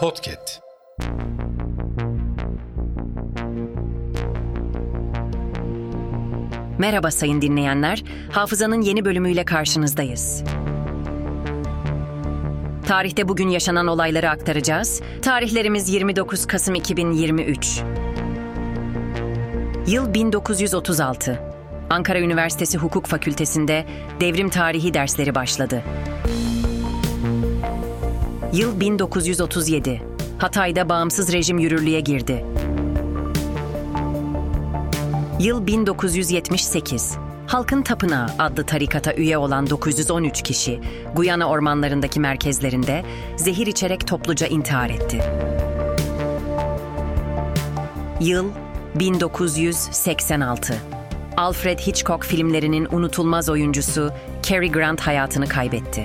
Podcast. Merhaba sayın dinleyenler, Hafıza'nın yeni bölümüyle karşınızdayız. Tarihte bugün yaşanan olayları aktaracağız. Tarihlerimiz 29 Kasım 2023. Yıl 1936. Ankara Üniversitesi Hukuk Fakültesi'nde devrim tarihi dersleri başladı. Yıl 1937. Hatay'da bağımsız rejim yürürlüğe girdi. Yıl 1978. Halkın Tapınağı adlı tarikata üye olan 913 kişi, Guyana ormanlarındaki merkezlerinde zehir içerek topluca intihar etti. Yıl 1986. Alfred Hitchcock filmlerinin unutulmaz oyuncusu Cary Grant hayatını kaybetti.